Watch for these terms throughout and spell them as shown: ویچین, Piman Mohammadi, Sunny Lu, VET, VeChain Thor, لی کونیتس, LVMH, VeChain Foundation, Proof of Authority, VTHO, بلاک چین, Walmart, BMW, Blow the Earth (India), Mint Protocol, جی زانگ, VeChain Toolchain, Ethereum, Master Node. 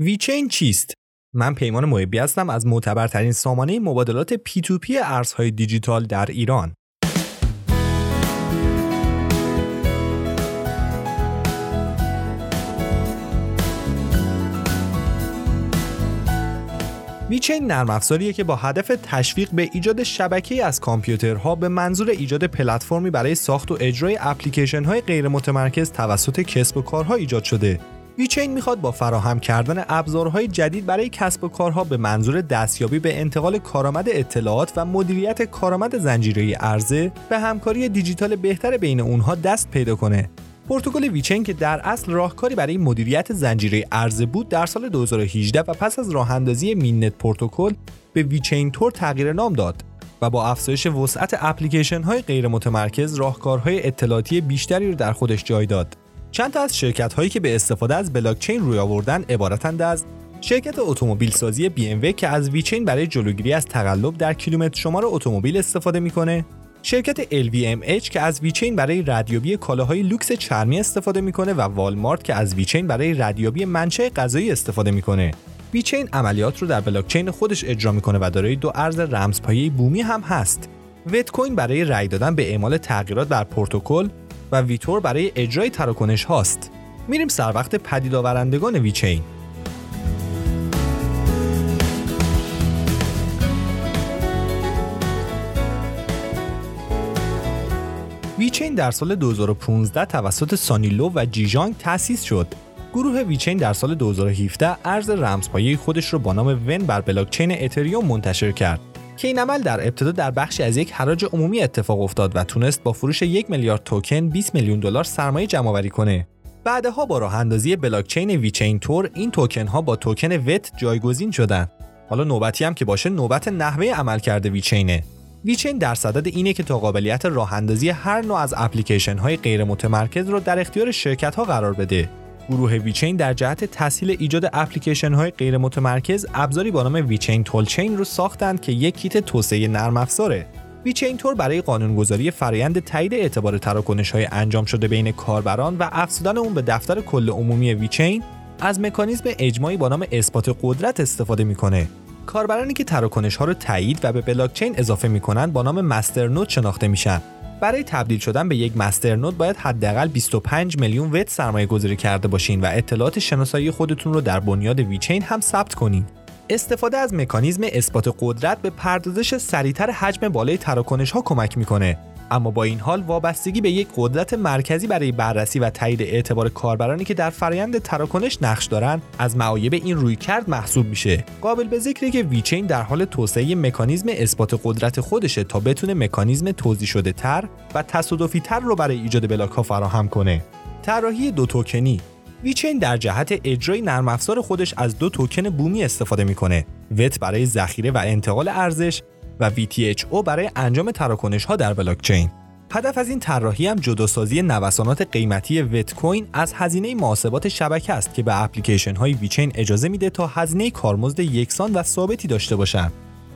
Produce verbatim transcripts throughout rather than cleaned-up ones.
ویچین چیست؟ من پیمان محبی هستم از معتبرترین سامانه مبادلات پی تو پی ارزهای دیجیتال در ایران. ویچین نرم افزاریه که با هدف تشویق به ایجاد شبکه‌ای از کامپیوترها به منظور ایجاد پلتفرمی برای ساخت و اجرای اپلیکیشن‌های غیر متمرکز توسط کسب و کارها ایجاد شده. ویچین میخواد با فراهم کردن ابزارهای جدید برای کسب و کارها به منظور دستیابی به انتقال کارآمد اطلاعات و مدیریت کارآمد زنجیره‌ای عرضه به همکاری دیجیتال بهتر بین اونها دست پیدا کنه. پروتکل ویچین که در اصل راهکاری برای مدیریت زنجیره عرضه بود، در سال دو هزار و هجده و پس از راه اندازی مینت پروتکل به ویچین تور تغییر نام داد و با افزایش وسعت اپلیکیشن‌های غیر متمرکز راهکارهای اطلاعاتی بیشتری رو در خودش جای داد. چند تا از شرکت‌هایی که به استفاده از بلاکچین روی آوردن عبارتند از شرکت اتومبیل‌سازی بی ام دبلیو که از ویچین برای جلوگیری از تقلب در کیلومتر شمار اتومبیل استفاده می‌کنه، شرکت ال وی ام اچ که از ویچین برای ردیابی کالاهای لوکس چرمی استفاده میکنه و والمارت که از ویچین برای ردیابی منشأ غذایی استفاده میکنه. ویچین عملیات رو در بلاکچین خودش اجرا میکنه و دارای دو ارز رمزپایه بومی هم هست. وت کوین برای رای دادن به اعمال تغییرات بر پروتکل و ویتور برای اجرای تراکنش هاست. میریم سر وقت پدید آورندگان ویچین. ویچین در سال دو هزار و پانزده توسط سانی لو و جی زانگ تأسیس شد. گروه ویچین در سال دو هزار و هفده ارز رمزپایه خودش رو با نام ون بر بلاکچین اتریوم منتشر کرد که این عمل در ابتدا در بخشی از یک حراج عمومی اتفاق افتاد و تونست با فروش یک میلیارد توکن بیست میلیون دلار سرمایه جمع‌آوری کنه. بعدها با راه اندازی بلاکچین ویچین تور این توکن ها با توکن وت جایگزین شدن. حالا نوبتی هم که باشه نوبت نحوه عملکرد ویچینه. ویچین در صدد اینه که تا قابلیت راه اندازی هر نوع از اپلیکیشن های غیر متمرکز رو در اختیار شرکت ها قرار بده. گروه ویچین در جهت تسهیل ایجاد اپلیکیشن های غیر متمرکز ابزاری با نام VeChain Toolchain رو ساختند که یک کیت توسعه نرم افزاره. VeChain Thor برای قانونگذاری فرآیند تایید اعتبار تراکنش های انجام شده بین کاربران و افزودن اون به دفتر کل عمومی ویچین از مکانیزم اجماعی با نام اثبات قدرت استفاده میکنه. کاربرانی که تراکنش‌ها رو تایید و به بلاکچین اضافه می‌کنند با نام مستر نود شناخته میشن. برای تبدیل شدن به یک مستر نود باید حداقل بیست و پنج میلیون وت سرمایه‌گذاری کرده باشین و اطلاعات شناسایی خودتون رو در بنیاد ویچین هم ثبت کنین. استفاده از مکانیزم اثبات قدرت به پردازش سریعتر حجم بالای تراکنش‌ها کمک می‌کنه، اما با این حال وابستگی به یک قدرت مرکزی برای بررسی و تایید اعتبار کاربرانی که در فرآیند تراکنش نقش دارند از معایب این رویکرد محسوب میشه. قابل به ذکره که ویچین در حال توسعه مکانیزم اثبات قدرت خودشه تا بتونه مکانیزم توزیع شده تر و تصادفی تر رو برای ایجاد بلاک ها فراهم کنه. طراحی دو توکنی. ویچین در جهت اجرای نرم افزار خودش از دو توکن بومی استفاده میکنه. وت برای ذخیره و انتقال ارزش و وی تی اچ او برای انجام تراکنش‌ها در بلاکچین. هدف از این طراحی هم جداسازی نوسانات قیمتی وت کوین از هزینه محاسبات شبکه است که به اپلیکیشن‌های ویچین اجازه میده تا هزینه کارمزد یکسان و ثابتی داشته باشند.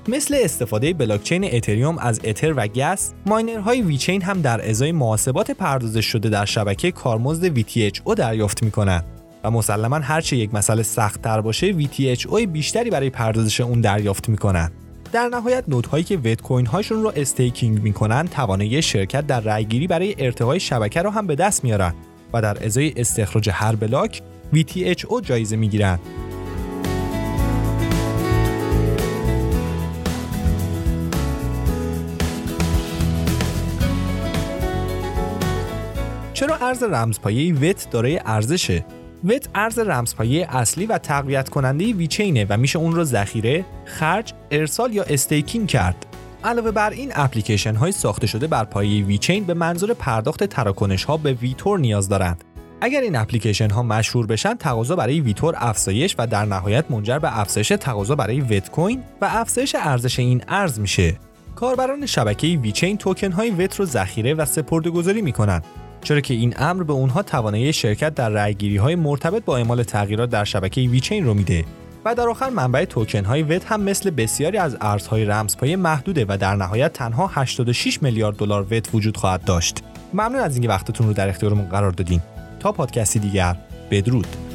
مثل استفاده بلاکچین اتریوم از اتر و گس، ماینرهای ویچین هم در ازای محاسبات پردازش شده در شبکه کارمزد وی تی اچ او دریافت می‌کنند و مسلماً هرچه یک مسئله سخت‌تر باشه وی تی اچ او بیشتری برای پردازش اون دریافت می‌کنند. در نهایت نودهایی که وت کوین هاشون رو استیکینگ میکنن توانایی شرکت در رایگیری برای ارتقای شبکه رو هم به دست میارن و در ازای استخراج هر بلاک وی تی اچ او جایزه میگیرن. چرا ارز رمزپایه وت دارای ارزشه؟ وت ارز رمزپایه اصلی و تقویت کننده ویچینه و میشه اون رو ذخیره، خرج، ارسال یا استیکینگ کرد. علاوه بر این اپلیکیشن های ساخته شده بر پایه ویچین به منظور پرداخت تراکنش ها به ویتور نیاز دارند. اگر این اپلیکیشن ها مشهور بشن تقاضا برای ویتور افزایش و در نهایت منجر به افزایش تقاضا برای وت کوین و افزایش ارزش این ارز میشه. کاربران شبکه ویچین توکن های وت رو ذخیره و سپرده‌گذاری میکنن، چرا که این امر به اونها توانایی شرکت در رایگیری‌های مرتبط با اعمال تغییرات در شبکه ویچین رو میده. و در آخر منبع توکن‌های وت هم مثل بسیاری از ارزهای رمزپایه محدوده و در نهایت تنها هشتاد و شش میلیارد دلار وت وجود خواهد داشت. ممنون از اینکه وقتتون رو در اختیارمون قرار دادین. تا پادکستی دیگر، بدرود.